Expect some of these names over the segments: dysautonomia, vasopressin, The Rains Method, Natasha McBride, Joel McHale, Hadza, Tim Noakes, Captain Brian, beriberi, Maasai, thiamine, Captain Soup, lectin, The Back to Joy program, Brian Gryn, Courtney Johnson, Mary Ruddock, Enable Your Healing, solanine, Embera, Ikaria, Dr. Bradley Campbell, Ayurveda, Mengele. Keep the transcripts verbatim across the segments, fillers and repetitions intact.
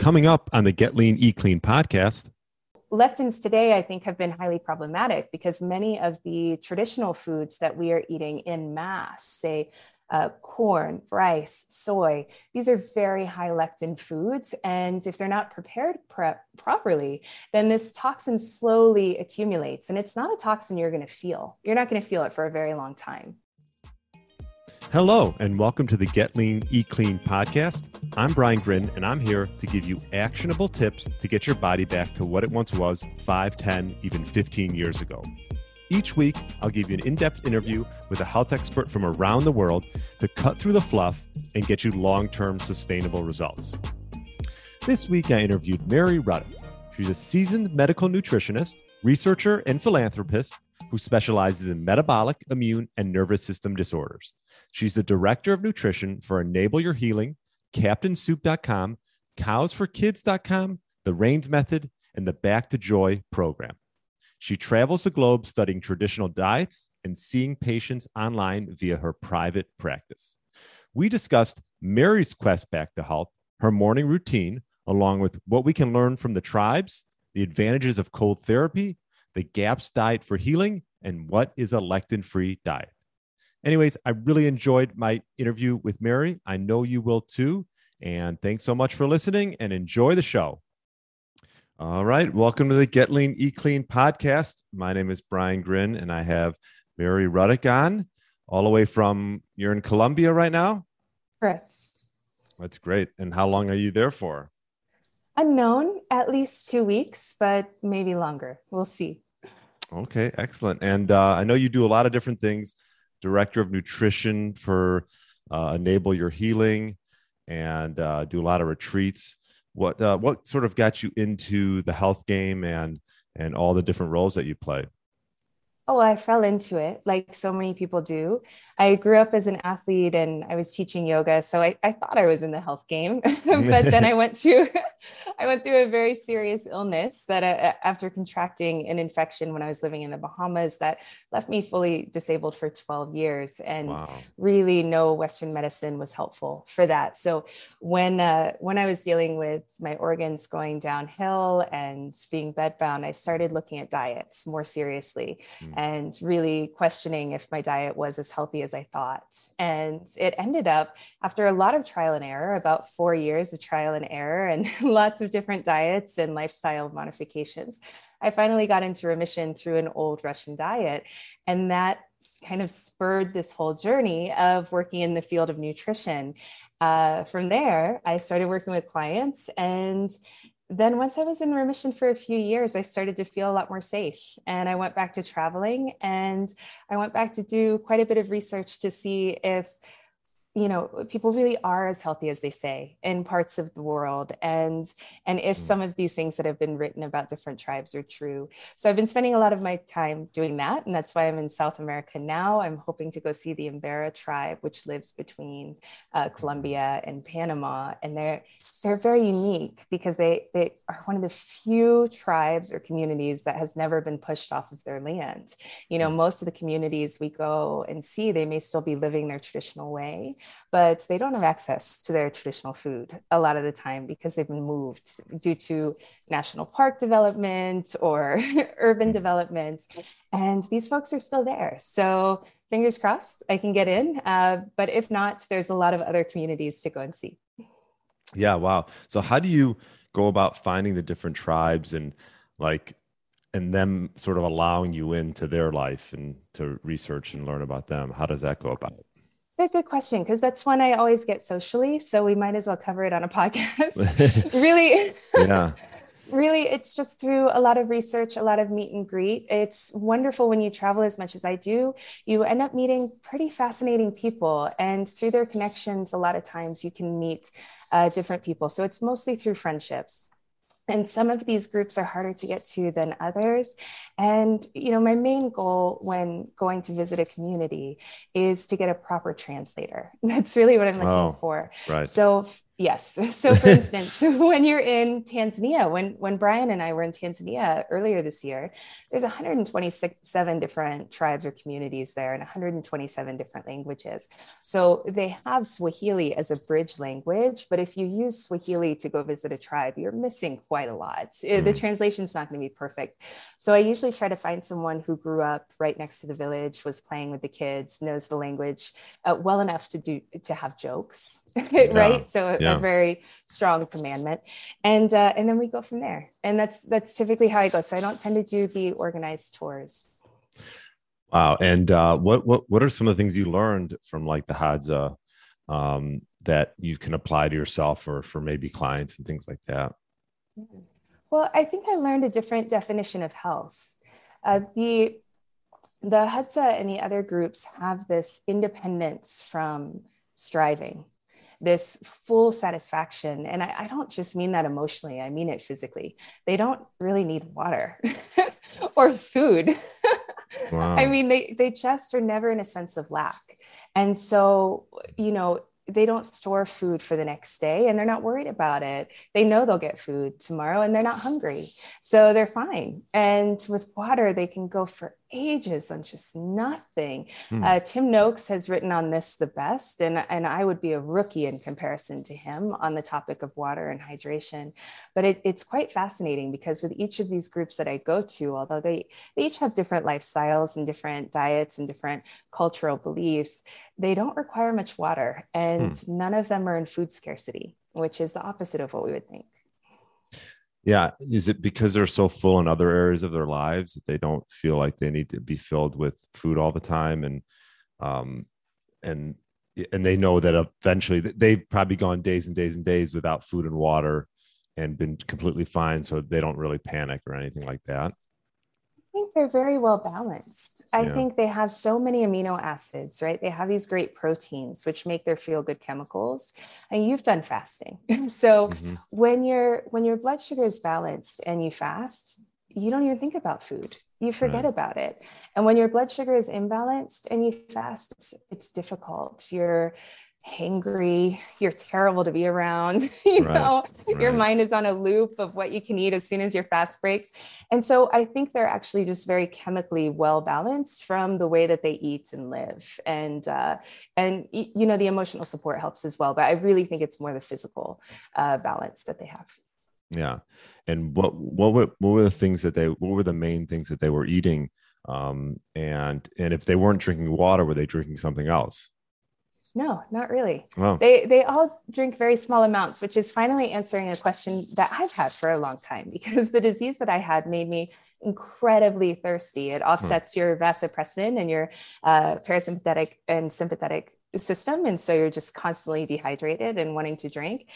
Coming up on the Get Lean, Eat Clean podcast. Lectins today, I think, have been highly problematic because many of the traditional foods that we are eating in mass, say uh, corn, rice, soy, these are very high lectin foods. And if they're not prepared prep properly, then this toxin slowly accumulates. And it's not a toxin you're going to feel. You're not going to feel it for a very long time. Hello, and welcome to the Get Lean, Eat Clean podcast. I'm Brian Gryn, and I'm here to give you actionable tips to get your body back to what it once was five, ten, even fifteen years ago. Each week, I'll give you an in-depth interview with a health expert from around the world to cut through the fluff and get you long-term sustainable results. This week, I interviewed Mary Ruddock. She's a seasoned medical nutritionist, researcher, and philanthropist who specializes in metabolic, immune, and nervous system disorders. She's the director of nutrition for Enable Your Healing, Captain Soup dot com, Cows For Kids dot com, The Rains Method, and The Back to Joy program. She travels the globe studying traditional diets and seeing patients online via her private practice. We discussed Mary's quest back to health, her morning routine, along with what we can learn from the tribes, the advantages of cold therapy, the GAPS diet for healing, and what is a lectin-free diet. Anyways, I really enjoyed my interview with Mary. I know you will too. And thanks so much for listening and enjoy the show. All right. Welcome to the Get Lean, Eat Clean podcast. My name is Brian Gryn and I have Mary Ruddock on all the way from, you're in Colombia right now? Correct. That's great. And how long are you there for? Unknown, at least two weeks, but maybe longer. We'll see. Okay, excellent. And uh, I know you do a lot of different things. Director of nutrition for uh, Enable Your Healing, and uh, do a lot of retreats. What uh, what sort of got you into the health game and and all the different roles that you play? Oh, I fell into it like so many people do. I grew up as an athlete and I was teaching yoga. So I, I thought I was in the health game, but then I went to, I went through a very serious illness that I, after contracting an infection when I was living in the Bahamas that left me fully disabled for twelve years and wow. Really no Western medicine was helpful for that. So when, uh, when I was dealing with my organs going downhill and being bedbound, I started looking at diets more seriously. Mm. And really questioning if my diet was as healthy as I thought. And it ended up after a lot of trial and error, about four years of trial and error and lots of different diets and lifestyle modifications. I finally got into remission through an old Russian diet. And that kind of spurred this whole journey of working in the field of nutrition. Uh, from there, I started working with clients and then once I was in remission for a few years, I started to feel a lot more safe and I went back to traveling and I went back to do quite a bit of research to see if, you know, people really are as healthy as they say in parts of the world. And, and if some of these things that have been written about different tribes are true. So I've been spending a lot of my time doing that. And that's why I'm in South America now. I'm hoping to go see the Embera tribe, which lives between uh, Colombia and Panama. And they're, they're very unique because they, they are one of the few tribes or communities that has never been pushed off of their land. You know, most of the communities we go and see, they may still be living their traditional way, but they don't have access to their traditional food a lot of the time because they've been moved due to national park development or urban development. And these folks are still there. So fingers crossed I can get in. Uh, but if not, there's a lot of other communities to go and see. Yeah. Wow. So how do you go about finding the different tribes and like, and them sort of allowing you into their life and to research and learn about them? How does that go about it? A good question, because that's one I always get socially, so we might as well cover it on a podcast. Really, yeah. Really, it's just through a lot of research, a lot of meet and greet. It's wonderful when you travel as much as I do, you end up meeting pretty fascinating people. And through their connections, a lot of times you can meet uh, different people. So it's mostly through friendships. And some of these groups are harder to get to than others. And, you know, my main goal when going to visit a community is to get a proper translator. That's really what I'm looking oh, for. Right. So Yes. So for instance, when you're in Tanzania, when, when Brian and I were in Tanzania earlier this year, there's one hundred twenty-seven different tribes or communities there and one hundred twenty-seven different languages. So they have Swahili as a bridge language, but if you use Swahili to go visit a tribe, you're missing quite a lot. Mm. The translation's not going to be perfect. So I usually try to find someone who grew up right next to the village, was playing with the kids, knows the language uh, well enough to do, to have jokes, yeah. right? So yeah. A very strong commandment. And uh, and then we go from there. And that's that's typically how I go. So I don't tend to do the organized tours. Wow. And uh, what what what are some of the things you learned from like the Hadza um, that you can apply to yourself or for maybe clients and things like that? Well, I think I learned a different definition of health. Uh, the the Hadza and the other groups have this independence from striving, this full satisfaction. And I, I don't just mean that emotionally, I mean it physically. They don't really need water or food. Wow. I mean, they, they just are never in a sense of lack. And so, you know, they don't store food for the next day and they're not worried about it. They know they'll get food tomorrow and they're not hungry. So they're fine. And with water, they can go for ages on just nothing. Hmm. Uh, Tim Noakes has written on this the best, and, and I would be a rookie in comparison to him on the topic of water and hydration. But it, it's quite fascinating because with each of these groups that I go to, although they, they each have different lifestyles and different diets and different cultural beliefs, they don't require much water, and hmm. none of them are in food scarcity, which is the opposite of what we would think. Yeah. Is it because they're so full in other areas of their lives that they don't feel like they need to be filled with food all the time? And, um, and, and they know that eventually they've probably gone days and days and days without food and water and been completely fine. So they don't really panic or anything like that. I think they're very well balanced. I yeah. think they have so many amino acids, right? They have these great proteins, which make their feel-good chemicals. And you've done fasting. So mm-hmm. when you're, when your blood sugar is balanced and you fast, you don't even think about food. You forget right. about it. And when your blood sugar is imbalanced and you fast, it's, it's difficult. You're hangry, you're terrible to be around, you right, know, right. your mind is on a loop of what you can eat as soon as your fast breaks. And so I think they're actually just very chemically well balanced from the way that they eat and live. And, uh, and you know, the emotional support helps as well, but I really think it's more the physical uh, balance that they have. Yeah. And what, what were, what were the things that they, what were the main things that they were eating? Um, and, and if they weren't drinking water, were they drinking something else? No, not really. Wow. They they all drink very small amounts, which is finally answering a question that I've had for a long time, because the disease that I had made me incredibly thirsty. It offsets hmm. your vasopressin and your uh, parasympathetic and sympathetic system. And so you're just constantly dehydrated and wanting to drink.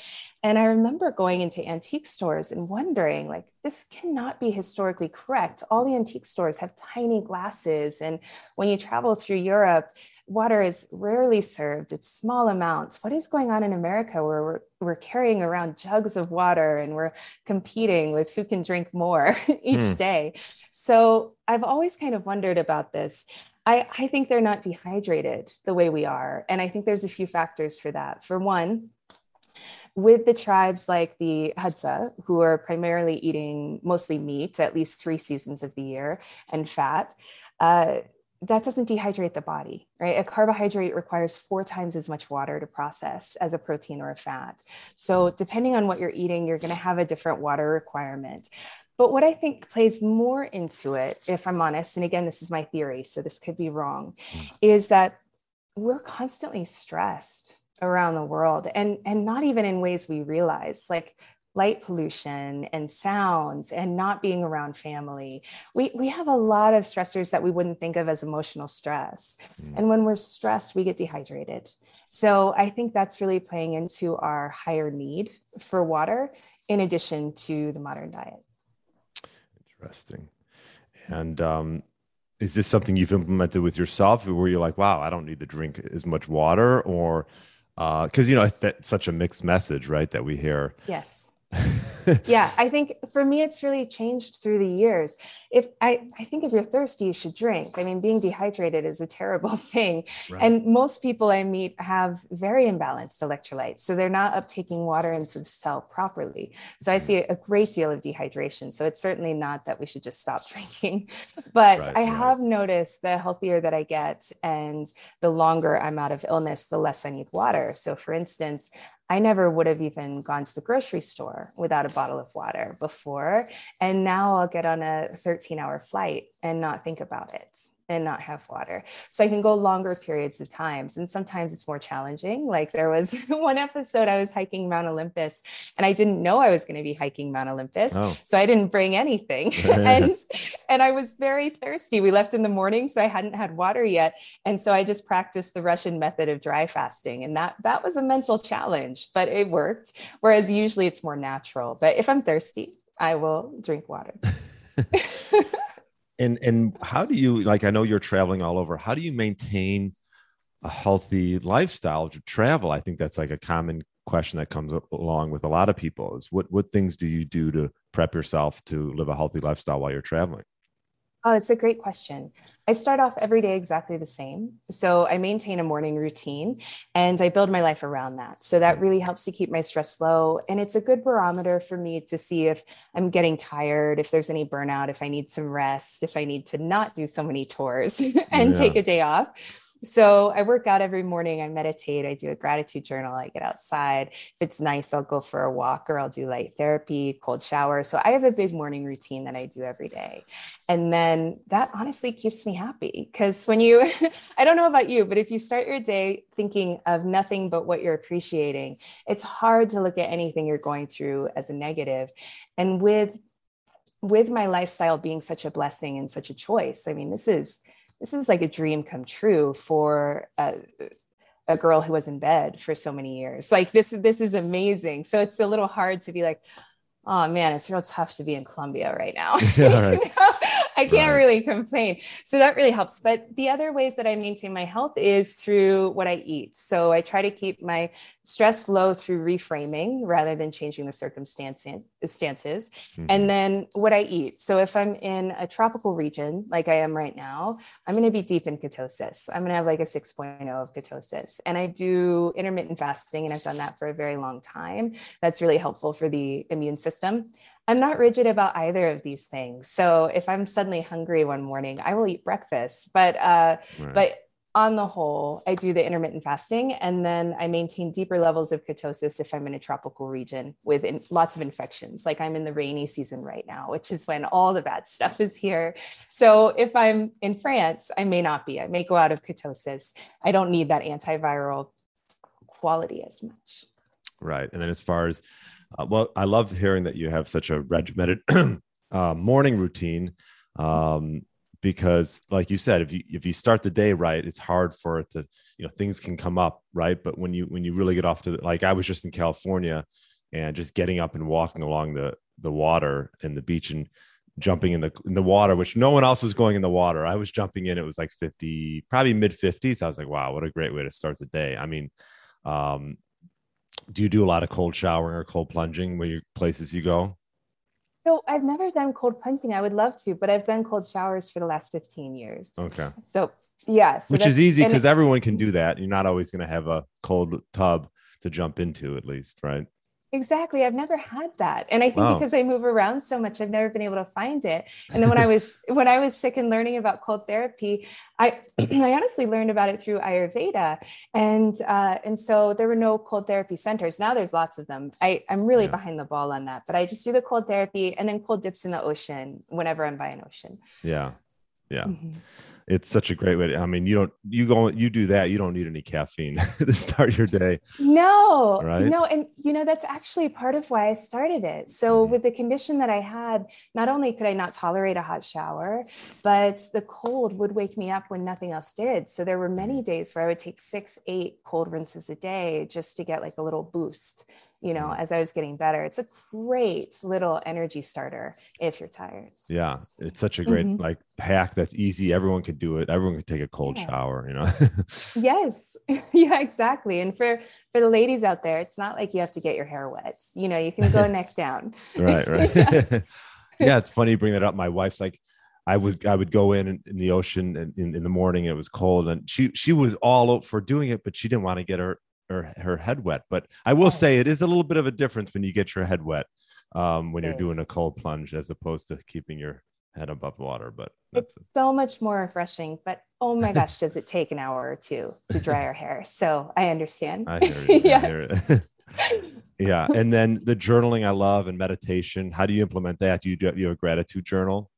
And I remember going into antique stores and wondering, like, this cannot be historically correct. All the antique stores have tiny glasses. And when you travel through Europe, water is rarely served. It's small amounts. What is going on in America where we're, we're carrying around jugs of water and we're competing with who can drink more each mm. day? So I've always kind of wondered about this. I, I think they're not dehydrated the way we are. And I think there's a few factors for that. For one, with the tribes like the Hadza, who are primarily eating mostly meat, at least three seasons of the year, and fat, uh, that doesn't dehydrate the body, right? A carbohydrate requires four times as much water to process as a protein or a fat. So depending on what you're eating, you're going to have a different water requirement. But what I think plays more into it, if I'm honest, and again, this is my theory, so this could be wrong, is that we're constantly stressed around the world, and, and not even in ways we realize, like light pollution and sounds and not being around family. We, we have a lot of stressors that we wouldn't think of as emotional stress. Mm. And when we're stressed, we get dehydrated. So I think that's really playing into our higher need for water, in addition to the modern diet. Interesting. And um, is this something you've implemented with yourself where you're like, wow, I don't need to drink as much water? Or because, uh, you know, it's that, such a mixed message, right, that we hear. Yes. Yeah, I think for me, it's really changed through the years. If I, I think if you're thirsty, you should drink. I mean, being dehydrated is a terrible thing. Right. And most people I meet have very imbalanced electrolytes. So they're not uptaking water into the cell properly. So I see a great deal of dehydration. So it's certainly not that we should just stop drinking. But right, I right. have noticed the healthier that I get and the longer I'm out of illness, the less I need water. So for instance, I never would have even gone to the grocery store without a bottle of water before. And now I'll get on a thirteen hour flight and not think about it and not have water. So I can go longer periods of times. And sometimes it's more challenging. Like there was one episode I was hiking Mount Olympus and I didn't know I was going to be hiking Mount Olympus. Oh. So I didn't bring anything. and, and I was very thirsty. We left in the morning, so I hadn't had water yet. And so I just practiced the Russian method of dry fasting. And that, that was a mental challenge, but it worked. Whereas usually it's more natural, but if I'm thirsty, I will drink water. And and how do you, like, I know you're traveling all over. How do you maintain a healthy lifestyle to travel? I think that's like a common question that comes up along with a lot of people is what, what things do you do to prep yourself to live a healthy lifestyle while you're traveling? Oh, it's a great question. I start off every day exactly the same. So I maintain a morning routine and I build my life around that. So that really helps to keep my stress low. And it's a good barometer for me to see if I'm getting tired, if there's any burnout, if I need some rest, if I need to not do so many tours and yeah. take a day off. So I work out every morning. I meditate. I do a gratitude journal. I get outside. If it's nice, I'll go for a walk or I'll do light therapy, cold shower. So I have a big morning routine that I do every day. And then that honestly keeps me happy because when you, I don't know about you, but if you start your day thinking of nothing but what you're appreciating, it's hard to look at anything you're going through as a negative. And with, with my lifestyle being such a blessing and such a choice, I mean, this is This is like a dream come true for a, a girl who was in bed for so many years. Like this, this is amazing. So it's a little hard to be like, oh man, it's real tough to be in Colombia right now. Yeah, right. You know? I can't right. really complain. So that really helps. But the other ways that I maintain my health is through what I eat. So I try to keep my stress low through reframing rather than changing the circumstances. Mm-hmm. And then what I eat. So if I'm in a tropical region, like I am right now, I'm going to be deep in ketosis. I'm going to have like a six point oh of ketosis. And I do intermittent fasting, and I've done that for a very long time. That's really helpful for the immune system. I'm not rigid about either of these things. So if I'm suddenly hungry one morning, I will eat breakfast, but, uh, right. but on the whole, I do the intermittent fasting, and then I maintain deeper levels of ketosis if I'm in a tropical region with in, lots of infections. Like I'm in the rainy season right now, which is when all the bad stuff is here. So if I'm in France, I may not be, I may go out of ketosis. I don't need that antiviral quality as much. Right. And then as far as, Uh, well, I love hearing that you have such a regimented uh, morning routine um, because, like you said, if you if you start the day right, it's hard for it to, you know, things can come up, right? But when you when you really get off to the, like I was just in California and just getting up and walking along the the water and the beach and jumping in the in the water, which no one else was going in the water. I was jumping in. It was like fifty, probably mid fifties. I was like, wow, what a great way to start the day. I mean. Um, Do you do a lot of cold showering or cold plunging where you places you go? So I've never done cold plunging. I would love to, but I've done cold showers for the last fifteen years. Okay. So yeah. So which is easy because everyone can do that. You're not always going to have a cold tub to jump into at least, right? Exactly. I've never had that. And I think wow. because I move around so much, I've never been able to find it. And then when I was, when I was sick and learning about cold therapy, I, I honestly learned about it through Ayurveda. And, uh, and so there were no cold therapy centers. Now there's lots of them. I I'm really yeah. behind the ball on that, but I just do the cold therapy and then cold dips in the ocean whenever I'm by an ocean. Yeah. Yeah. Mm-hmm. It's such a great way to, I mean, you don't, you go, you do that. You don't need any caffeine to start your day. No, right? no. And you know, that's actually part of why I started it. So mm-hmm. with the condition that I had, not only could I not tolerate a hot shower, but the cold would wake me up when nothing else did. So there were many days where I would take six, eight cold rinses a day just to get like a little boost. you know, as I was getting better. It's a great little energy starter if you're tired. Yeah. It's such a great mm-hmm. like hack. That's easy. Everyone could do it. Everyone could take a cold yeah. shower, you know? Yes. Yeah, exactly. And for, for the ladies out there, it's not like you have to get your hair wet. You know, you can go neck down. Right. Right. Yes. Yeah. It's funny you bring that up. My wife's like, I was, I would go in in the ocean and in, in the morning, it was cold, and she, she was all up for doing it, but she didn't want to get her, her, her head wet. But I will say it is a little bit of a difference when you get your head wet, um, when it you're is. doing a cold plunge, as opposed to keeping your head above water, but that's it's it. so much more refreshing, but oh my gosh, does it take an hour or two to dry our hair? So I understand. I hear it. Yes. I hear it. Yeah. And then the journaling I love, and meditation. How do you implement that? Do you do you have a gratitude journal?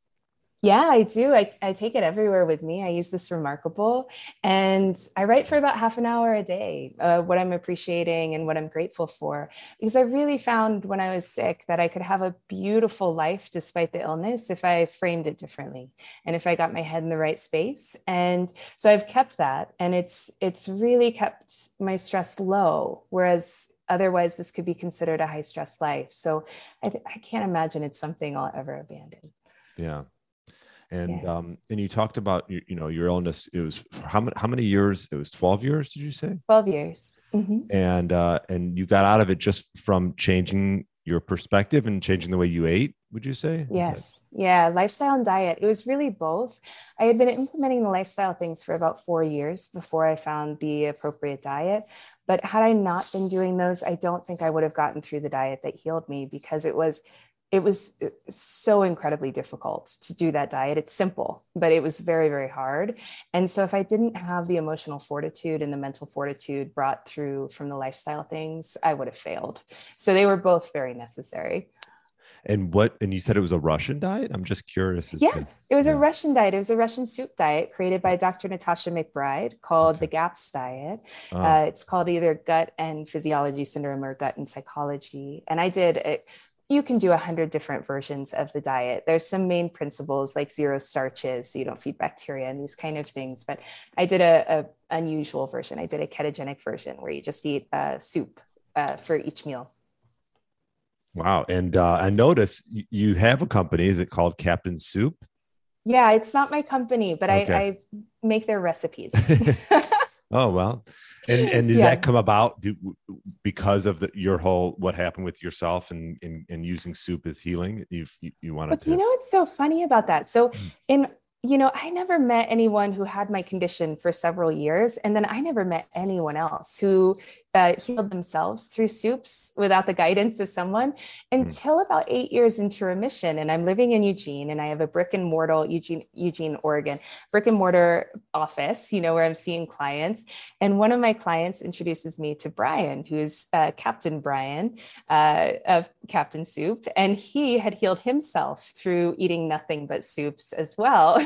Yeah, I do. I, I take it everywhere with me. I use this Remarkable, and I write for about half an hour a day, uh, what I'm appreciating and what I'm grateful for, because I really found when I was sick that I could have a beautiful life despite the illness if I framed it differently and if I got my head in the right space. And so I've kept that, and it's it's really kept my stress low, whereas otherwise this could be considered a high stress life. So I, th- I can't imagine it's something I'll ever abandon. Yeah. And, yeah. um, and you talked about, you, you know, your illness, it was how many, how many years, it was twelve years, did you say? twelve years. Mm-hmm. And, uh, and you got out of it just from changing your perspective and changing the way you ate, would you say? Yes. That- yeah. Lifestyle and diet. It was really both. I had been implementing the lifestyle things for about four years before I found the appropriate diet. But had I not been doing those, I don't think I would have gotten through the diet that healed me, because it was It was so incredibly difficult to do that diet. It's simple, but it was very, very hard. And so if I didn't have the emotional fortitude and the mental fortitude brought through from the lifestyle things, I would have failed. So they were both very necessary. And what, and you said it was a Russian diet? I'm just curious. As yeah, to, it was yeah. a Russian diet. It was a Russian soup diet created by Doctor Natasha McBride, called okay. the GAPS diet. Oh. Uh, it's called either gut and physiology syndrome or gut and psychology. And I did it. You can do a hundred different versions of the diet. There's some main principles like zero starches, so you don't feed bacteria and these kind of things. But I did a, a unusual version. I did a ketogenic version where you just eat uh, soup uh, for each meal. Wow. And uh, I noticed you have a company. Is it called Captain Soup? Yeah, it's not my company, but okay. I, I make their recipes. Oh, well. And and did yes. that come about do, because of the, your whole, what happened with yourself and, and, and using soup as healing? You've, you you wanted but to. You know what's so funny about that? So in, you know, I never met anyone who had my condition for several years. And then I never met anyone else who uh, healed themselves through soups without the guidance of someone until mm. about eight years into remission. And I'm living in Eugene, and I have a brick and mortar, Eugene, Eugene, Oregon, brick and mortar office, you know, where I'm seeing clients. And one of my clients introduces me to Brian, who's uh, Captain Brian uh, of Captain Soup. And he had healed himself through eating nothing but soups as well.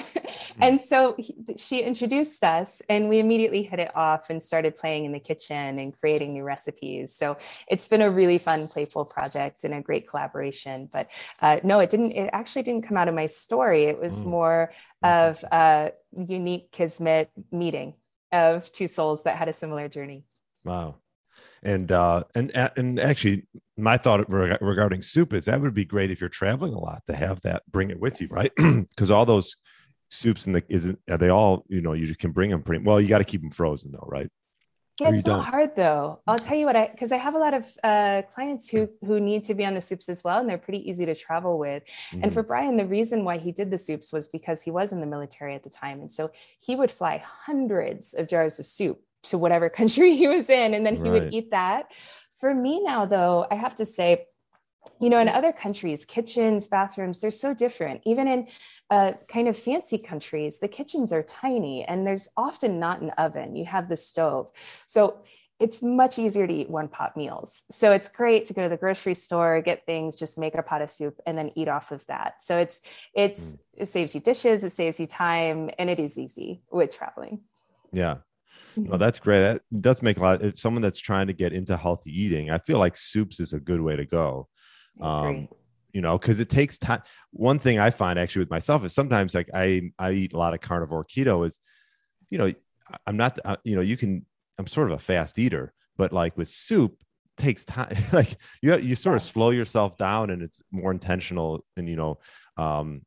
And so he, she introduced us, and we immediately hit it off and started playing in the kitchen and creating new recipes. So it's been a really fun, playful project and a great collaboration. But uh, no, it didn't, it actually didn't come out of my story. It was mm. more of a unique kismet meeting of two souls that had a similar journey. Wow. And, uh, and, and actually my thought regarding soup is that would be great if you're traveling a lot to have that, bring it with yes. you, right? Because all those soups and the isn't are they all, you know, you can bring them pretty well. You got to keep them frozen though, right? Yeah, it's not hard though. I'll tell you what, I because I have a lot of uh, clients who who need to be on the soups as well, and they're pretty easy to travel with. Mm-hmm. And for Brian, the reason why he did the soups was because he was in the military at the time, and so he would fly hundreds of jars of soup to whatever country he was in, and then he right. would eat that. For me now, though, I have to say, you know, in other countries, kitchens, bathrooms, they're so different. Even in uh, kind of fancy countries, the kitchens are tiny, and there's often not an oven. You have the stove. So it's much easier to eat one pot meals. So it's great to go to the grocery store, get things, just make a pot of soup and then eat off of that. So it's, it's, mm. it saves you dishes, it saves you time, and it is easy with traveling. Yeah. No, that's great. That does make a lot. If someone that's trying to get into healthy eating, I feel like soups is a good way to go. Um, you know, because it takes time. One thing I find actually with myself is sometimes like I I eat a lot of carnivore keto is, you know, I'm not, you know, you can, I'm sort of a fast eater, but like with soup, takes time. Like you, you sort of slow yourself down, and it's more intentional. And, you know, um,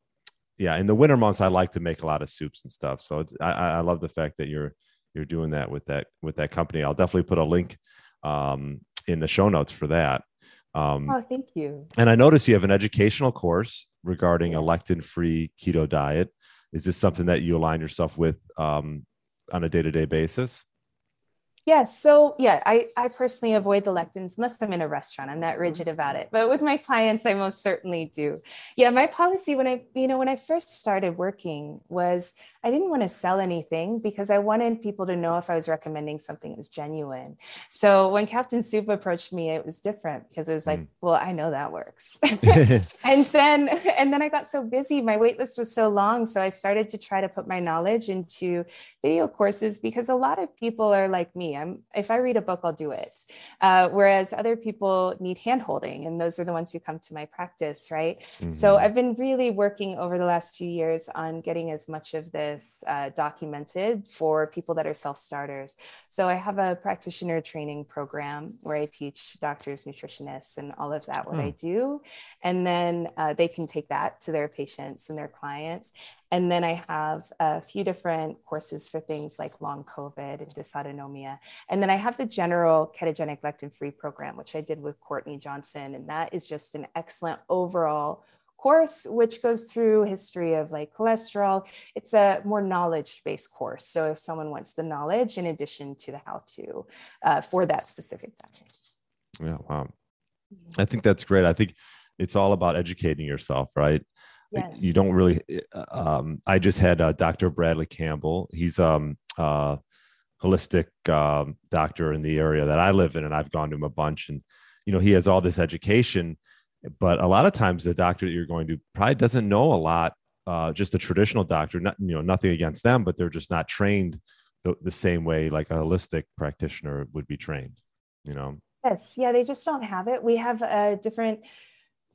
yeah, in the winter months, I like to make a lot of soups and stuff. So it's, I, I love the fact that you're, you're doing that with that, with that company. I'll definitely put a link um, in the show notes for that. Um, oh, thank you. And I noticed you have an educational course regarding a lectin-free keto diet. Is this something that you align yourself with um, on a day-to-day basis? Yes. Yeah, so yeah, I, I personally avoid the lectins unless I'm in a restaurant. I'm not rigid about it, but with my clients, I most certainly do. Yeah. My policy when I, you know, when I first started working was I didn't want to sell anything because I wanted people to know if I was recommending something that was genuine. So when Captain Soup approached me, it was different because it was like, mm. well, I know that works. and then, and then I got so busy. My wait list was so long. So I started to try to put my knowledge into video courses because a lot of people are like me. I'm, if I read a book, I'll do it. Uh, whereas other people need handholding, and those are the ones who come to my practice, right? Mm-hmm. So I've been really working over the last few years on getting as much of this uh, documented for people that are self-starters. So I have a practitioner training program where I teach doctors, nutritionists, and all of that, what oh. I do. And then uh, they can take that to their patients and their clients. And then I have a few different courses for things like long COVID and dysautonomia. And then I have the general ketogenic lectin-free program, which I did with Courtney Johnson. And that is just an excellent overall course, which goes through history of like cholesterol. It's a more knowledge-based course. So if someone wants the knowledge in addition to the how-to uh, for that specific topic. Yeah, wow. I think that's great. I think it's all about educating yourself, right? Yes. You don't really, um, I just had uh, Doctor Bradley Campbell. He's a um, uh, holistic um, doctor in the area that I live in, and I've gone to him a bunch. And, you know, he has all this education, but a lot of times the doctor that you're going to probably doesn't know a lot, uh, just a traditional doctor, not, you know, nothing against them, but they're just not trained the, the same way like a holistic practitioner would be trained, you know? Yes. Yeah. They just don't have it. We have a different...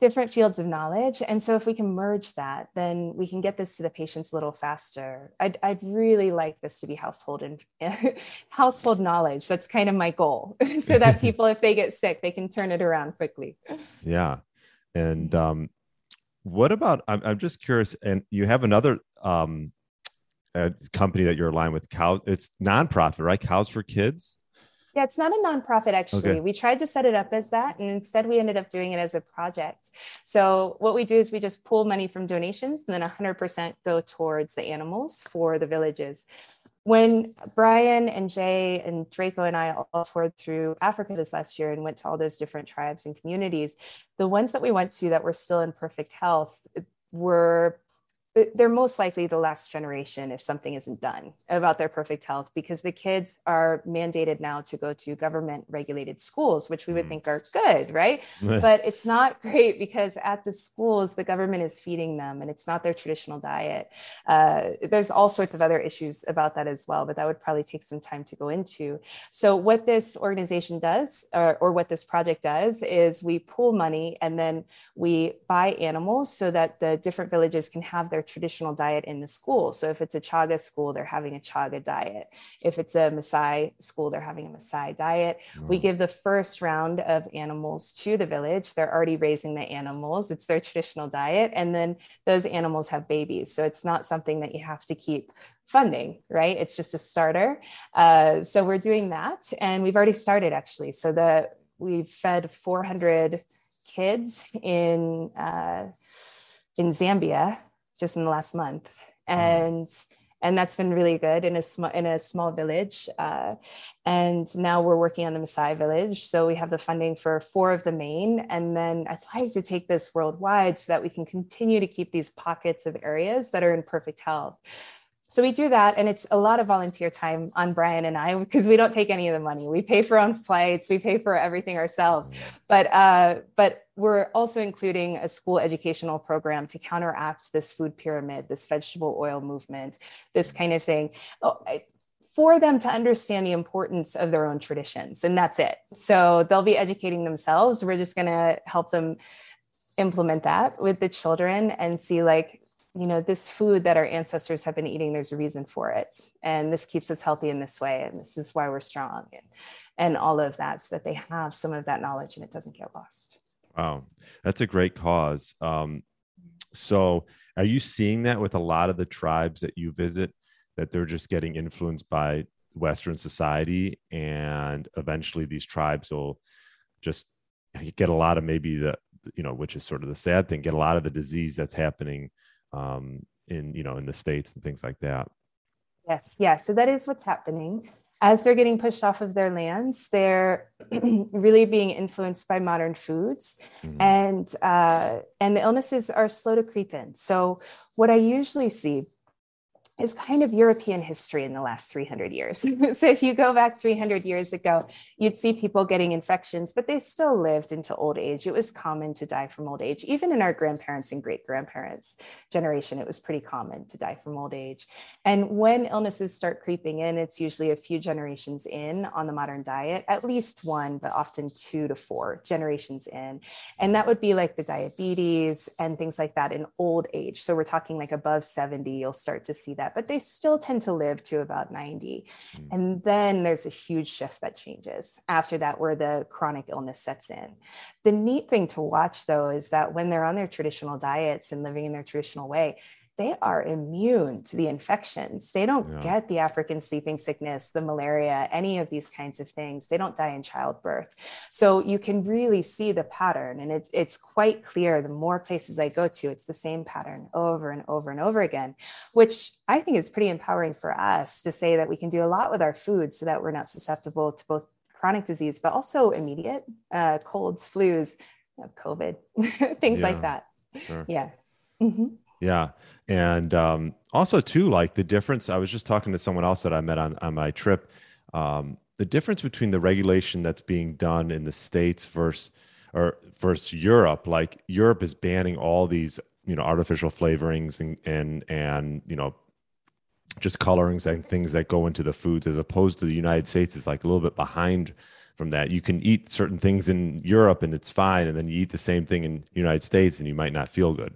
different fields of knowledge. And so if we can merge that, then we can get this to the patients a little faster. I'd, I'd really like this to be household and household knowledge. That's kind of my goal so that people, if they get sick, they can turn it around quickly. Yeah. And um, what about, I'm, I'm just curious, and you have another um, company that you're aligned with, Cows, it's nonprofit, right? Cows for Kids. Yeah, it's not a nonprofit, actually. Okay. We tried to set it up as that, and instead we ended up doing it as a project. So what we do is we just pull money from donations, and then one hundred percent go towards the animals for the villages. When Brian and Jay and Draco and I all toured through Africa this last year and went to all those different tribes and communities, the ones that we went to that were still in perfect health were... they're most likely the last generation if something isn't done about their perfect health, because the kids are mandated now to go to government regulated schools, which we would think are good, right? But it's not great because at the schools, the government is feeding them and it's not their traditional diet. Uh, there's all sorts of other issues about that as well, but that would probably take some time to go into. So what this organization does, or, or what this project does, is we pool money and then we buy animals so that the different villages can have their traditional diet in the school. So if it's a Chaga school, they're having a Chaga diet. If it's a Maasai school, they're having a Maasai diet. Wow. We give the first round of animals to the village. They're already raising the animals. It's their traditional diet. And then those animals have babies. So it's not something that you have to keep funding, right? It's just a starter. Uh, so we're doing that. And we've already started, actually. So the we've fed four hundred kids in uh, in Zambia just in the last month. And, and that's been really good in a small, in a small village. Uh, and now we're working on the Maasai village. So we have the funding for four of the main, and then I'd like to take this worldwide so that we can continue to keep these pockets of areas that are in perfect health. So we do that, and it's a lot of volunteer time on Brian and I, because we don't take any of the money. We pay for our own flights, we pay for everything ourselves. But uh, but we're also including a school educational program to counteract this food pyramid, this vegetable oil movement, this kind of thing. Oh, I, for them to understand the importance of their own traditions, and that's it. So they'll be educating themselves. We're just gonna help them implement that with the children and see like, you know, this food that our ancestors have been eating, there's a reason for it. And this keeps us healthy in this way. And this is why we're strong and, and all of that, so that they have some of that knowledge and it doesn't get lost. Wow. That's a great cause. Um, so are you seeing that with a lot of the tribes that you visit, that they're just getting influenced by Western society, and eventually these tribes will just get a lot of maybe the, you know, which is sort of the sad thing, get a lot of the disease that's happening um, in, you know, in the States and things like that? Yes. Yeah. So that is what's happening. As they're getting pushed off of their lands, they're really being influenced by modern foods, mm-hmm. and, uh, and the illnesses are slow to creep in. So what I usually see is kind of European history in the last three hundred years. So if you go back three hundred years ago, you'd see people getting infections, but they still lived into old age. It was common to die from old age. Even in our grandparents and great-grandparents' generation, it was pretty common to die from old age. And when illnesses start creeping in, it's usually a few generations in on the modern diet, at least one, but often two to four generations in. And that would be like the diabetes and things like that in old age. So we're talking like above seventy, you'll start to see that, but they still tend to live to about ninety. Mm. And then there's a huge shift that changes after that, where the chronic illness sets in. The neat thing to watch, though, is that when they're on their traditional diets and living in their traditional way, they are immune to the infections. They don't yeah. get the African sleeping sickness, the malaria, any of these kinds of things. They don't die in childbirth. So you can really see the pattern, and it's, it's quite clear. The more places I go to, it's the same pattern over and over and over again, which I think is pretty empowering for us to say that we can do a lot with our food so that we're not susceptible to both chronic disease, but also immediate uh, colds, flus, COVID, things yeah. like that. Sure. Yeah. Mm-hmm. Yeah. And um, also too, like the difference, I was just talking to someone else that I met on, on my trip, um, the difference between the regulation that's being done in the States versus, or versus Europe. Like Europe is banning all these, you know, artificial flavorings and, and, and, you know, just colorings and things that go into the foods, as opposed to the United States is like a little bit behind from that. You can eat certain things in Europe and it's fine. And then you eat the same thing in the United States and you might not feel good.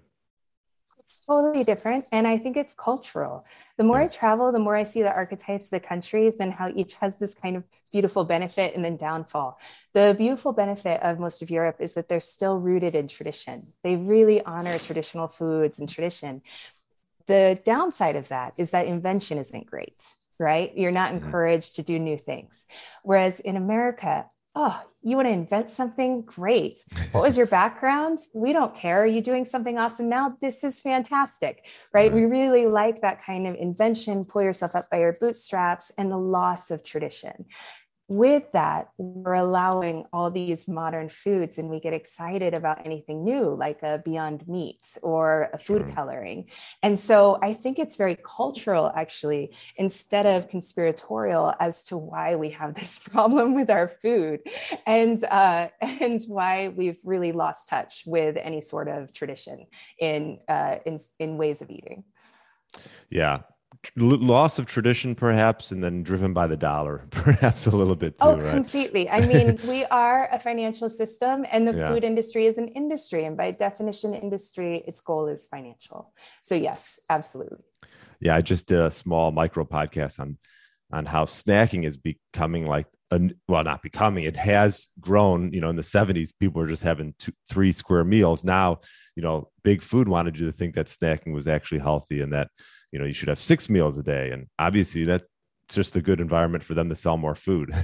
It's totally different. And I think it's cultural. The more I travel, the more I see the archetypes of the countries and how each has this kind of beautiful benefit and then downfall. The beautiful benefit of most of Europe is that they're still rooted in tradition. They really honor traditional foods and tradition. The downside of that is that invention isn't great, right? You're not encouraged to do new things. Whereas in America, oh, you want to invent something? Great. What was your background? We don't care. Are you doing something awesome now? This is fantastic, right? We really like that kind of invention, pull yourself up by your bootstraps, and the loss of tradition. With that, we're allowing all these modern foods, and we get excited about anything new, like a Beyond Meat or a food sure. coloring. And so I think it's very cultural, actually, instead of conspiratorial, as to why we have this problem with our food, and uh, and why we've really lost touch with any sort of tradition in uh, in in ways of eating. Yeah. Loss of tradition, perhaps, and then driven by the dollar, perhaps a little bit too, oh, right? Completely. I mean, we are a financial system, and the yeah. food industry is an industry. And by definition, industry, its goal is financial. So yes, absolutely. Yeah, I just did a small micro podcast on on how snacking is becoming like, a, well, not becoming, it has grown, you know, in the seventies, people were just having two, three square meals. Now, you know, big food wanted you to think that snacking was actually healthy, and that, you know, you should have six meals a day. And obviously that's just a good environment for them to sell more food.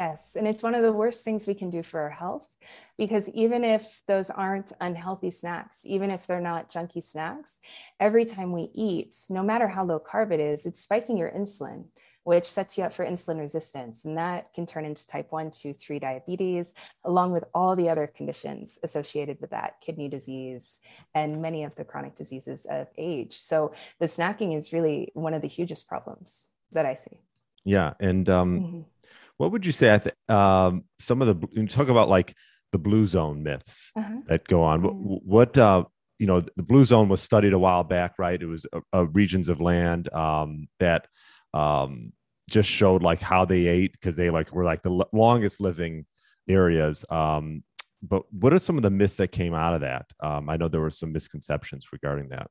Yes. And it's one of the worst things we can do for our health, because even if those aren't unhealthy snacks, even if they're not junky snacks, every time we eat, no matter how low carb it is, it's spiking your insulin, which sets you up for insulin resistance. And that can turn into type one, two, three diabetes, along with all the other conditions associated with that, kidney disease, and many of the chronic diseases of age. So the snacking is really one of the hugest problems that I see. Yeah. And um, mm-hmm. what would you say, um, some of the, you talk about like the blue zone myths uh-huh. that go on. Mm-hmm. What, what uh, you know, the blue zone was studied a while back, right? It was a, a regions of land um, that, um, just showed like how they ate, because they like were like the l- longest living areas. Um, but what are some of the myths that came out of that? Um, I know there were some misconceptions regarding that.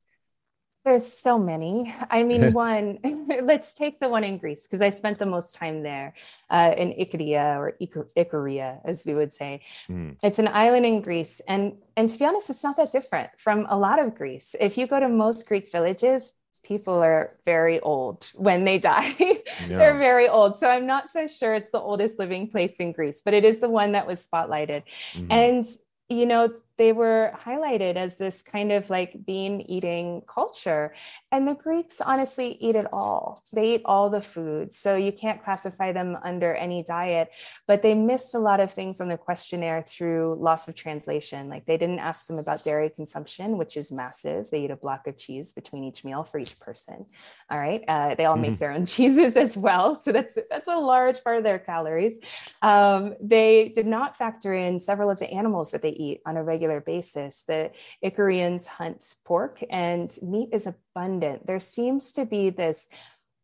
There's so many. I mean, one, let's take the one in Greece, because I spent the most time there uh, in Ikaria, or Ikaria, as we would say. Mm. It's an island in Greece. And, and to be honest, it's not that different from a lot of Greece. If you go to most Greek villages, people are very old when they die. Yeah. They're very old. So I'm not so sure it's the oldest living place in Greece, but it is the one that was spotlighted. Mm-hmm. And, you know, they were highlighted as this kind of like bean eating culture. And the Greeks honestly eat it all. They eat all the food. So you can't classify them under any diet, but they missed a lot of things on the questionnaire through loss of translation. Like they didn't ask them about dairy consumption, which is massive. They eat a block of cheese between each meal for each person. All right. Uh, they all mm-hmm. make their own cheeses as well. So that's, that's a large part of their calories. Um, they did not factor in several of the animals that they eat on a regular basis. The Icarians hunt pork, and meat is abundant. There seems to be this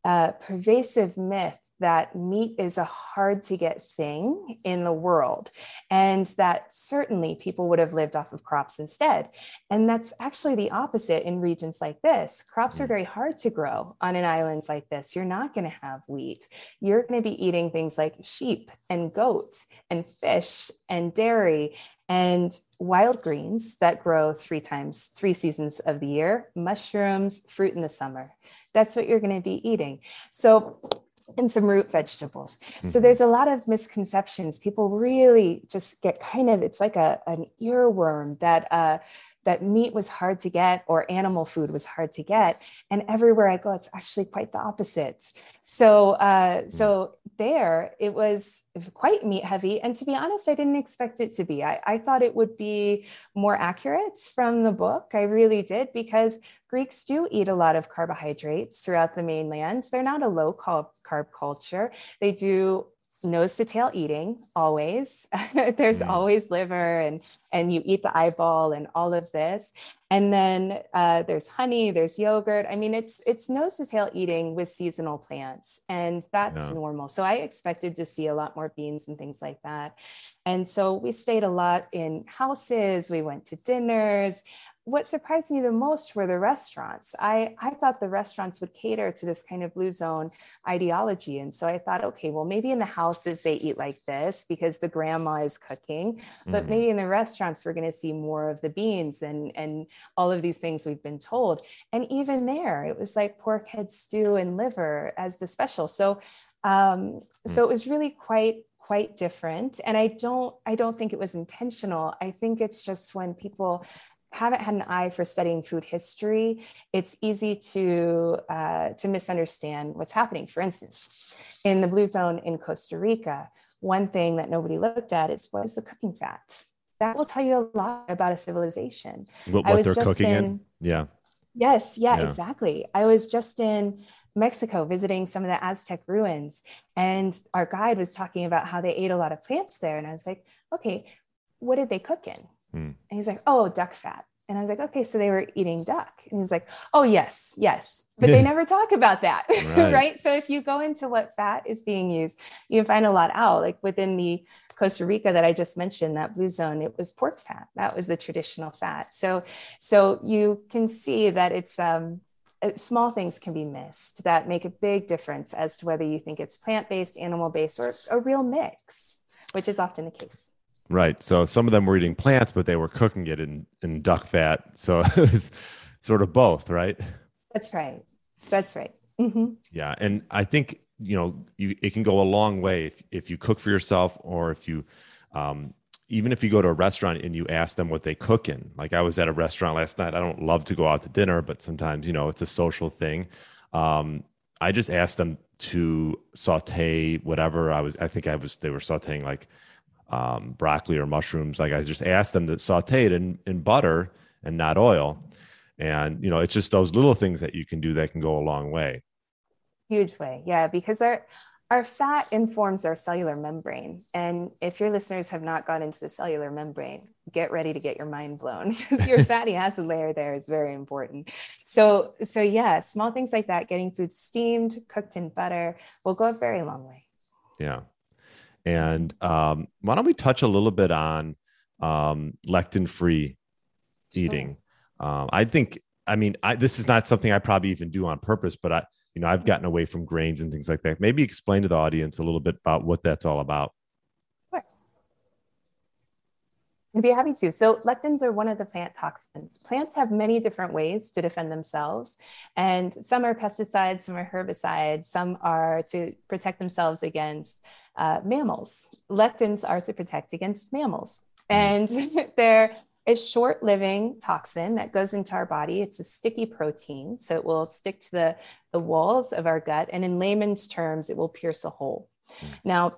uh, pervasive myth that meat is a hard to get thing in the world, and that certainly people would have lived off of crops instead. And that's actually the opposite in regions like this. Crops are very hard to grow on an island like this. You're not going to have wheat. You're going to be eating things like sheep and goats and fish and dairy and wild greens that grow three times, three seasons of the year, mushrooms, fruit in the summer. That's what you're going to be eating. So, and some root vegetables. Mm-hmm. So there's a lot of misconceptions. People really just get kind of, it's like a an earworm that uh, that meat was hard to get or animal food was hard to get. And everywhere I go, it's actually quite the opposite. So uh, so there, it was quite meat heavy. And to be honest, I didn't expect it to be. I, I thought it would be more accurate from the book. I really did, because Greeks do eat a lot of carbohydrates throughout the mainland. They're not a low carb, carb culture. They do nose to tail eating always. There's mm. always liver, and, and you eat the eyeball and all of this. And then uh, there's honey, there's yogurt. I mean, it's it's nose to tail eating with seasonal plants, and that's yeah. normal. So I expected to see a lot more beans and things like that. And so we stayed a lot in houses. We went to dinners. What surprised me the most were the restaurants. I, I thought the restaurants would cater to this kind of blue zone ideology. And so I thought, okay, well, maybe in the houses they eat like this because the grandma is cooking, but mm. maybe in the restaurants we're going to see more of the beans and, and all of these things we've been told. And even there, it was like pork head stew and liver as the special. So, um, so it was really quite quite different. And I don't, I don't think it was intentional. I think it's just when people haven't had an eye for studying food history, it's easy to uh, to misunderstand what's happening. For instance, in the Blue Zone in Costa Rica, one thing that nobody looked at is what is the cooking fat. That will tell you a lot about a civilization. What, what they're cooking in, in? Yeah. Yes. Yeah, yeah, exactly. I was just in Mexico visiting some of the Aztec ruins, and our guide was talking about how they ate a lot of plants there. And I was like, okay, what did they cook in? And he's like, oh, duck fat. And I was like, okay, so they were eating duck. And he's like, oh, yes, yes. But they never talk about that, right. right? So if you go into what fat is being used, you can find a lot out. Like within the Costa Rica that I just mentioned, that blue zone, it was pork fat. That was the traditional fat. So, so you can see that it's um, small things can be missed that make a big difference as to whether you think it's plant-based, animal-based, or a real mix, which is often the case. Right. So some of them were eating plants, but they were cooking it in, in duck fat. So it was sort of both, right? That's right. That's right. Mm-hmm. Yeah. And I think, you know, you, it can go a long way if, if you cook for yourself, or if you, um, even if you go to a restaurant and you ask them what they cook in. Like I was at a restaurant last night. I don't love to go out to dinner, but sometimes, you know, it's a social thing. Um, I just asked them to saute whatever I was, I think I was, they were sauteing like, Um, broccoli or mushrooms. Like I just asked them to saute it in, in butter and not oil. And, you know, it's just those little things that you can do that can go a long way. Huge way. Yeah. Because our, our fat informs our cellular membrane. And if your listeners have not gone into the cellular membrane, get ready to get your mind blown, because your fatty acid layer there is very important. So, so yeah, small things like that, getting food steamed, cooked in butter, will go a very long way. Yeah. And um, why don't we touch a little bit on um, lectin-free eating? Um, I think I mean, I, this is not something I probably even do on purpose, but I, you know, I've gotten away from grains and things like that. Maybe explain to the audience a little bit about what that's all about. Sure. I'd be happy to. So lectins are one of the plant toxins. Plants have many different ways to defend themselves. And some are pesticides, some are herbicides, some are to protect themselves against uh, mammals. Lectins are to protect against mammals. And mm. they're a short-living toxin that goes into our body. It's a sticky protein, so it will stick to the, the walls of our gut, and in layman's terms, it will pierce a hole. Now,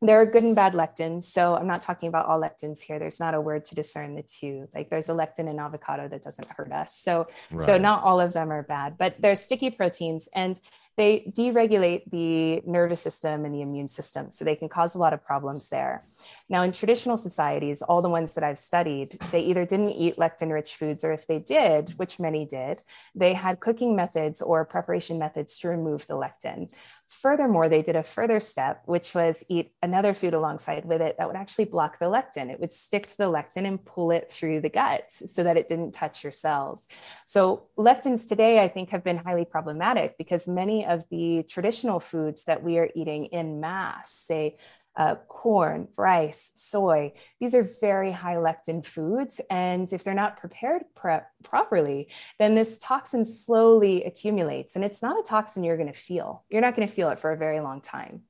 there are good and bad lectins, so I'm not talking about all lectins here. There's not a word to discern the two. Like, there's a lectin in avocado that doesn't hurt us, so, right. so not all of them are bad, but they're sticky proteins, and they deregulate the nervous system and the immune system, so they can cause a lot of problems there. Now, in traditional societies, all the ones that I've studied, they either didn't eat lectin-rich foods, or if they did, which many did, they had cooking methods or preparation methods to remove the lectin. Furthermore, they did a further step, which was eat another food alongside with it that would actually block the lectin. It would stick to the lectin and pull it through the gut so that it didn't touch your cells. So lectins today, I think, have been highly problematic because many of the traditional foods that we are eating in mass, say uh, corn, rice, soy, these are very high lectin foods. And if they're not prepared prep properly, then this toxin slowly accumulates. And it's not a toxin you're going to feel. You're not going to feel it for a very long time.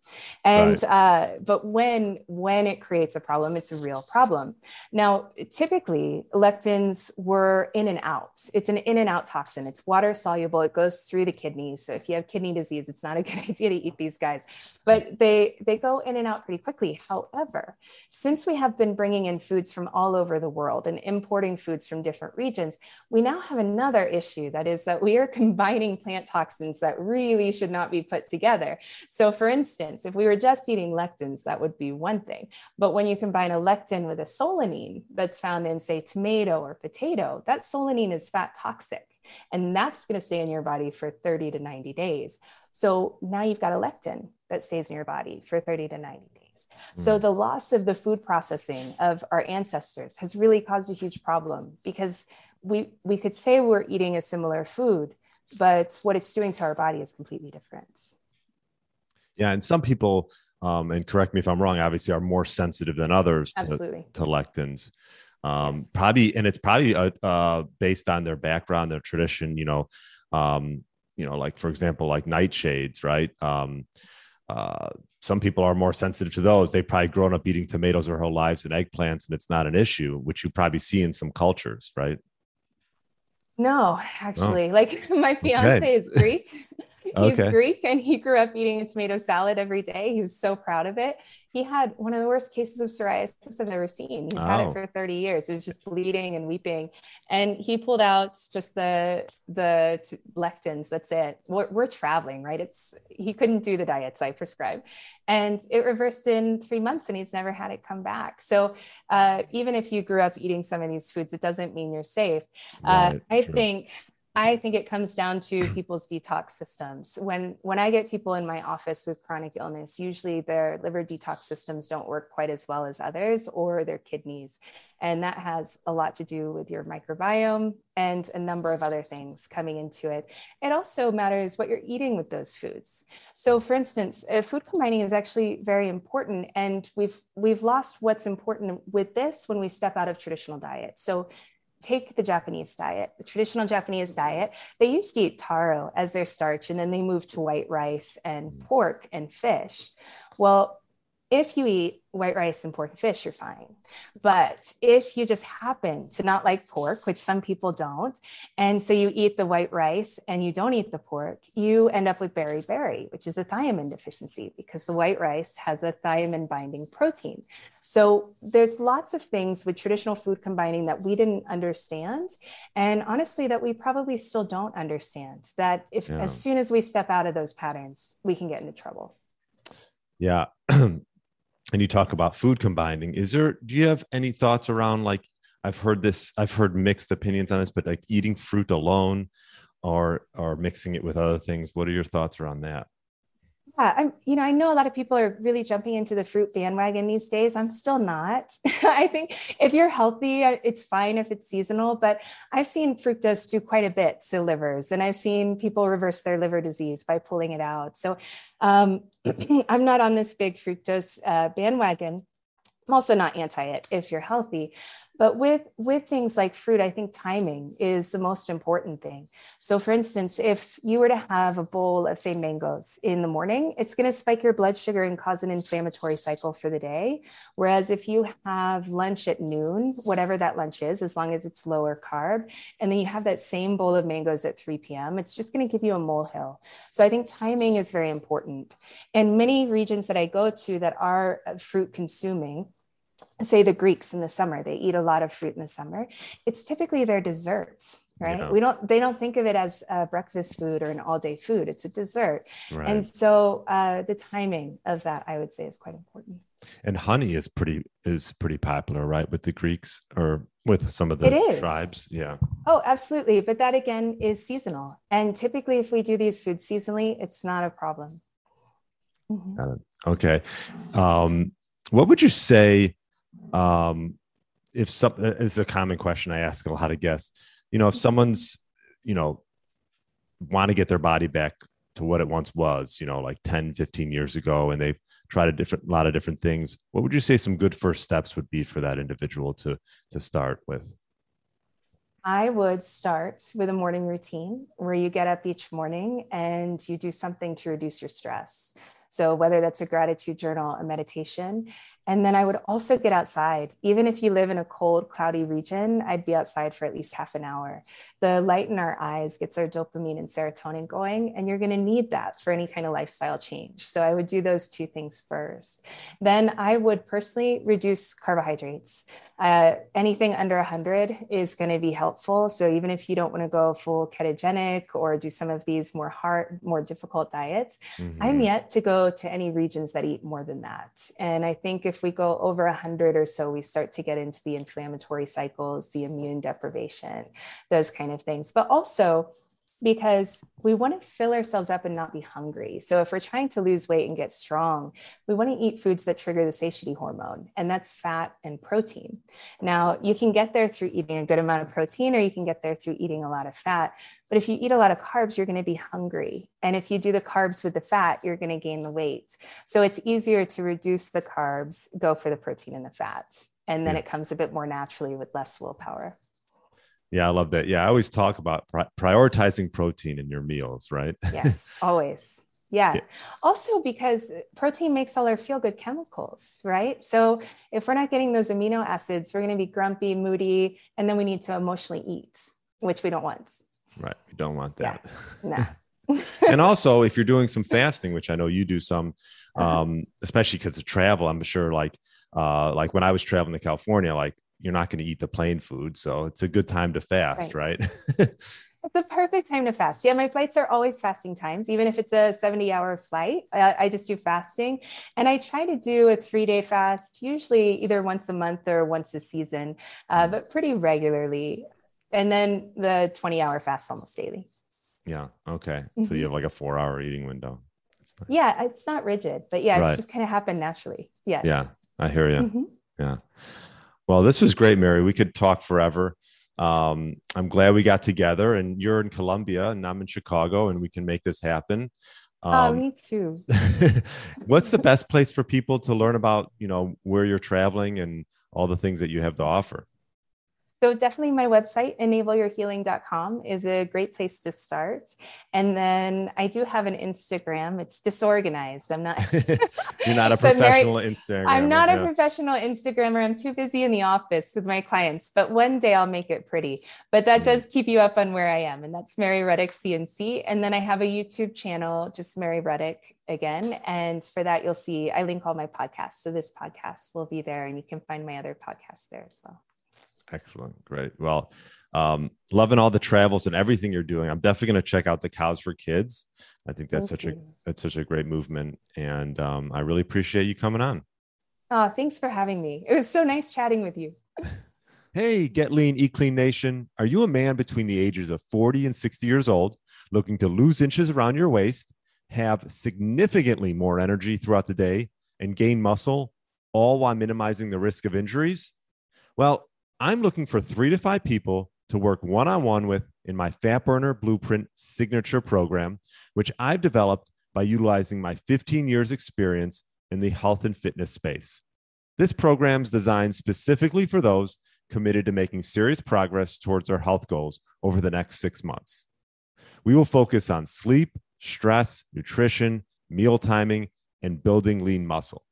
And right. uh, but when, when it creates a problem, it's a real problem. Now, typically, lectins were in and out. It's an in and out toxin. It's water soluble. It goes through the kidneys. So if you have kidney disease, it's not a good idea to eat these guys. But they they go in and out pretty quickly. However, since we have been bringing in foods from all over the world and importing foods from different regions, we now have another issue. That is that we are combining plant toxins that really should not be put together. So for instance, if we were just eating lectins, that would be one thing. But when you combine a lectin with a solanine that's found in, say, tomato or potato, that solanine is fat toxic. And that's going to stay in your body for thirty to ninety days. So now you've got a lectin that stays in your body for thirty to ninety days. So the loss of the food processing of our ancestors has really caused a huge problem, because we we could say we're eating a similar food, but what it's doing to our body is completely different. Yeah. And some people, um, and correct me if I'm wrong, obviously are more sensitive than others to, to lectins. Um, yes. Probably, and it's probably uh, uh, based on their background, their tradition, you know, um, you know, like, for example, like nightshades, right? Um, uh, some people are more sensitive to those. They've probably grown up eating tomatoes their whole lives and eggplants, and it's not an issue, which you probably see in some cultures, right? No, actually, oh. like my fiance okay. is Greek. He's okay. Greek, and he grew up eating a tomato salad every day. He was so proud of it. He had one of the worst cases of psoriasis I've ever seen. He's oh. had it for thirty years. It was just bleeding and weeping. And he pulled out just the the t- lectins. That's it. We're, we're traveling, right? It's he couldn't do the diets I prescribe. And it reversed in three months, and he's never had it come back. So uh, even if you grew up eating some of these foods, it doesn't mean you're safe. Right, uh, I true. think... I think it comes down to people's detox systems. When when I get people in my office with chronic illness, usually their liver detox systems don't work quite as well as others, or their kidneys. And that has a lot to do with your microbiome and a number of other things coming into it. It also matters what you're eating with those foods. So for instance, uh, food combining is actually very important. And we've we've lost what's important with this when we step out of traditional diet. So take the Japanese diet, the traditional Japanese diet. They used to eat taro as their starch, and then they moved to white rice and pork and fish. Well, if you eat white rice and pork and fish, you're fine. But if you just happen to not like pork, which some people don't, and so you eat the white rice and you don't eat the pork, you end up with beriberi, which is a thiamine deficiency, because the white rice has a thiamine binding protein. So there's lots of things with traditional food combining that we didn't understand. And honestly, that we probably still don't understand, that if yeah. as soon as we step out of those patterns, we can get into trouble. Yeah. And you talk about food combining. Is there, do you have any thoughts around, like, I've heard this, I've heard mixed opinions on this, but like eating fruit alone or, or mixing it with other things. What are your thoughts around that? Yeah, I'm, you know, I know a lot of people are really jumping into the fruit bandwagon these days. I'm still not. I think if you're healthy, it's fine if it's seasonal, but I've seen fructose do quite a bit to livers, and I've seen people reverse their liver disease by pulling it out. So um, I'm not on this big fructose uh, bandwagon. I'm also not anti it if you're healthy, but with, with things like fruit, I think timing is the most important thing. So for instance, if you were to have a bowl of, say, mangoes in the morning, it's going to spike your blood sugar and cause an inflammatory cycle for the day. Whereas if you have lunch at noon, whatever that lunch is, as long as it's lower carb, and then you have that same bowl of mangoes at three p.m., it's just going to give you a molehill. So I think timing is very important. And many regions that I go to that are fruit consuming, say the Greeks in the summer, they eat a lot of fruit in the summer. It's typically their desserts, right? Yeah. We don't, they don't think of it as a breakfast food or an all day food. It's a dessert. Right. And so uh, the timing of that, I would say, is quite important. And honey is pretty, is pretty popular, right? With the Greeks or with some of the tribes. Yeah. Oh, absolutely. But that again is seasonal. And typically if we do these foods seasonally, it's not a problem. Mm-hmm. Got it. Okay. Um, what would you say, um, if some, it's a common question I ask a lot of guests, you know, if someone's, you know, want to get their body back to what it once was, you know, like ten, fifteen years ago, and they've tried a different, lot of different things, what would you say some good first steps would be for that individual to, to start with? I would start with a morning routine where you get up each morning and you do something to reduce your stress. So whether that's a gratitude journal, a meditation, and then I would also get outside. Even if you live in a cold, cloudy region, I'd be outside for at least half an hour. The light in our eyes gets our dopamine and serotonin going, and you're going to need that for any kind of lifestyle change. So I would do those two things first. Then I would personally reduce carbohydrates. Uh, anything under one hundred is going to be helpful. So even if you don't want to go full ketogenic or do some of these more hard, more difficult diets, mm-hmm. I'm yet to go to any regions that eat more than that. And I think if we go over one hundred or so, we start to get into the inflammatory cycles, the immune deprivation, those kind of things. But also because we want to fill ourselves up and not be hungry. So if we're trying to lose weight and get strong, we want to eat foods that trigger the satiety hormone, and that's fat and protein. Now, you can get there through eating a good amount of protein, or you can get there through eating a lot of fat. But if you eat a lot of carbs, you're going to be hungry. And if you do the carbs with the fat, you're going to gain the weight. So it's easier to reduce the carbs, go for the protein and the fats. And then yeah. It comes a bit more naturally with less willpower. Yeah, I love that. Yeah, I always talk about pri- prioritizing protein in your meals, right? Yes, always. Yeah. yeah. Also, because protein makes all our feel-good chemicals, right? So if we're not getting those amino acids, we're going to be grumpy, moody, and then we need to emotionally eat, which we don't want. Right. We don't want that. Yeah. No. And also, if you're doing some fasting, which I know you do some, um, especially because of travel, I'm sure like, uh, like when I was traveling to California, like, you're not going to eat the plain food. So it's a good time to fast, right? right? It's the perfect time to fast. Yeah, my flights are always fasting times. Even if it's a seventy hour flight, I, I just do fasting. And I try to do a three day fast, usually either once a month or once a season, uh, but pretty regularly. And then the twenty hour fast almost daily. Yeah. Okay. Mm-hmm. So you have like a four hour eating window. It's nice. Yeah. It's not rigid, but yeah, right. It's just kind of happened naturally. Yes. Yeah. I hear you. Mm-hmm. Yeah. Well, this was great, Mary. We could talk forever. Um, I'm glad we got together, and you're in Columbia and I'm in Chicago, and we can make this happen. Um, oh, me too. What's the best place for people to learn about, you know, where you're traveling and all the things that you have to offer? So definitely my website, enable your healing dot com, is a great place to start. And then I do have an Instagram. It's disorganized. I'm not. You're not a professional Mary, Instagrammer. I'm not yeah. a professional Instagrammer. I'm too busy in the office with my clients, but one day I'll make it pretty. But that mm. does keep you up on where I am. And that's Mary Ruddock C N C. And then I have a YouTube channel, just Mary Ruddock again. And for that, you'll see, I link all my podcasts. So this podcast will be there, and you can find my other podcasts there as well. Excellent. Great. Well, um, loving all the travels and everything you're doing. I'm definitely going to check out the Cows for Kids. I think that's Thank such you. a, that's such a great movement. And um, I really appreciate you coming on. Oh, thanks for having me. It was so nice chatting with you. Hey, Get Lean, Eat Clean Nation. Are you a man between the ages of forty and sixty years old looking to lose inches around your waist, have significantly more energy throughout the day and gain muscle, all while minimizing the risk of injuries? Well, I'm looking for three to five people to work one-on-one with in my Fat Burner Blueprint Signature Program, which I've developed by utilizing my fifteen years experience in the health and fitness space. This program's designed specifically for those committed to making serious progress towards their health goals over the next six months. We will focus on sleep, stress, nutrition, meal timing, and building lean muscle.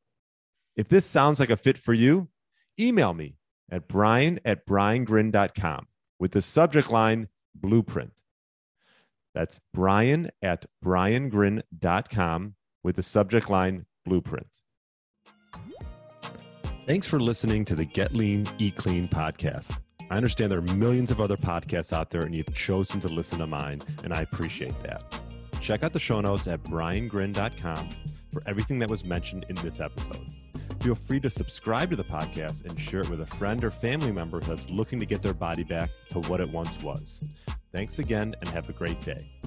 If this sounds like a fit for you, email me at brian at brian gryn dot com with the subject line Blueprint. That's brian at brian gryn dot com with the subject line Blueprint. Thanks for listening to the Get Lean, Eat Clean podcast. I understand there are millions of other podcasts out there and you've chosen to listen to mine, and I appreciate that. Check out the show notes at brian gryn dot com for everything that was mentioned in this episode. Feel free to subscribe to the podcast and share it with a friend or family member that's looking to get their body back to what it once was. Thanks again and have a great day.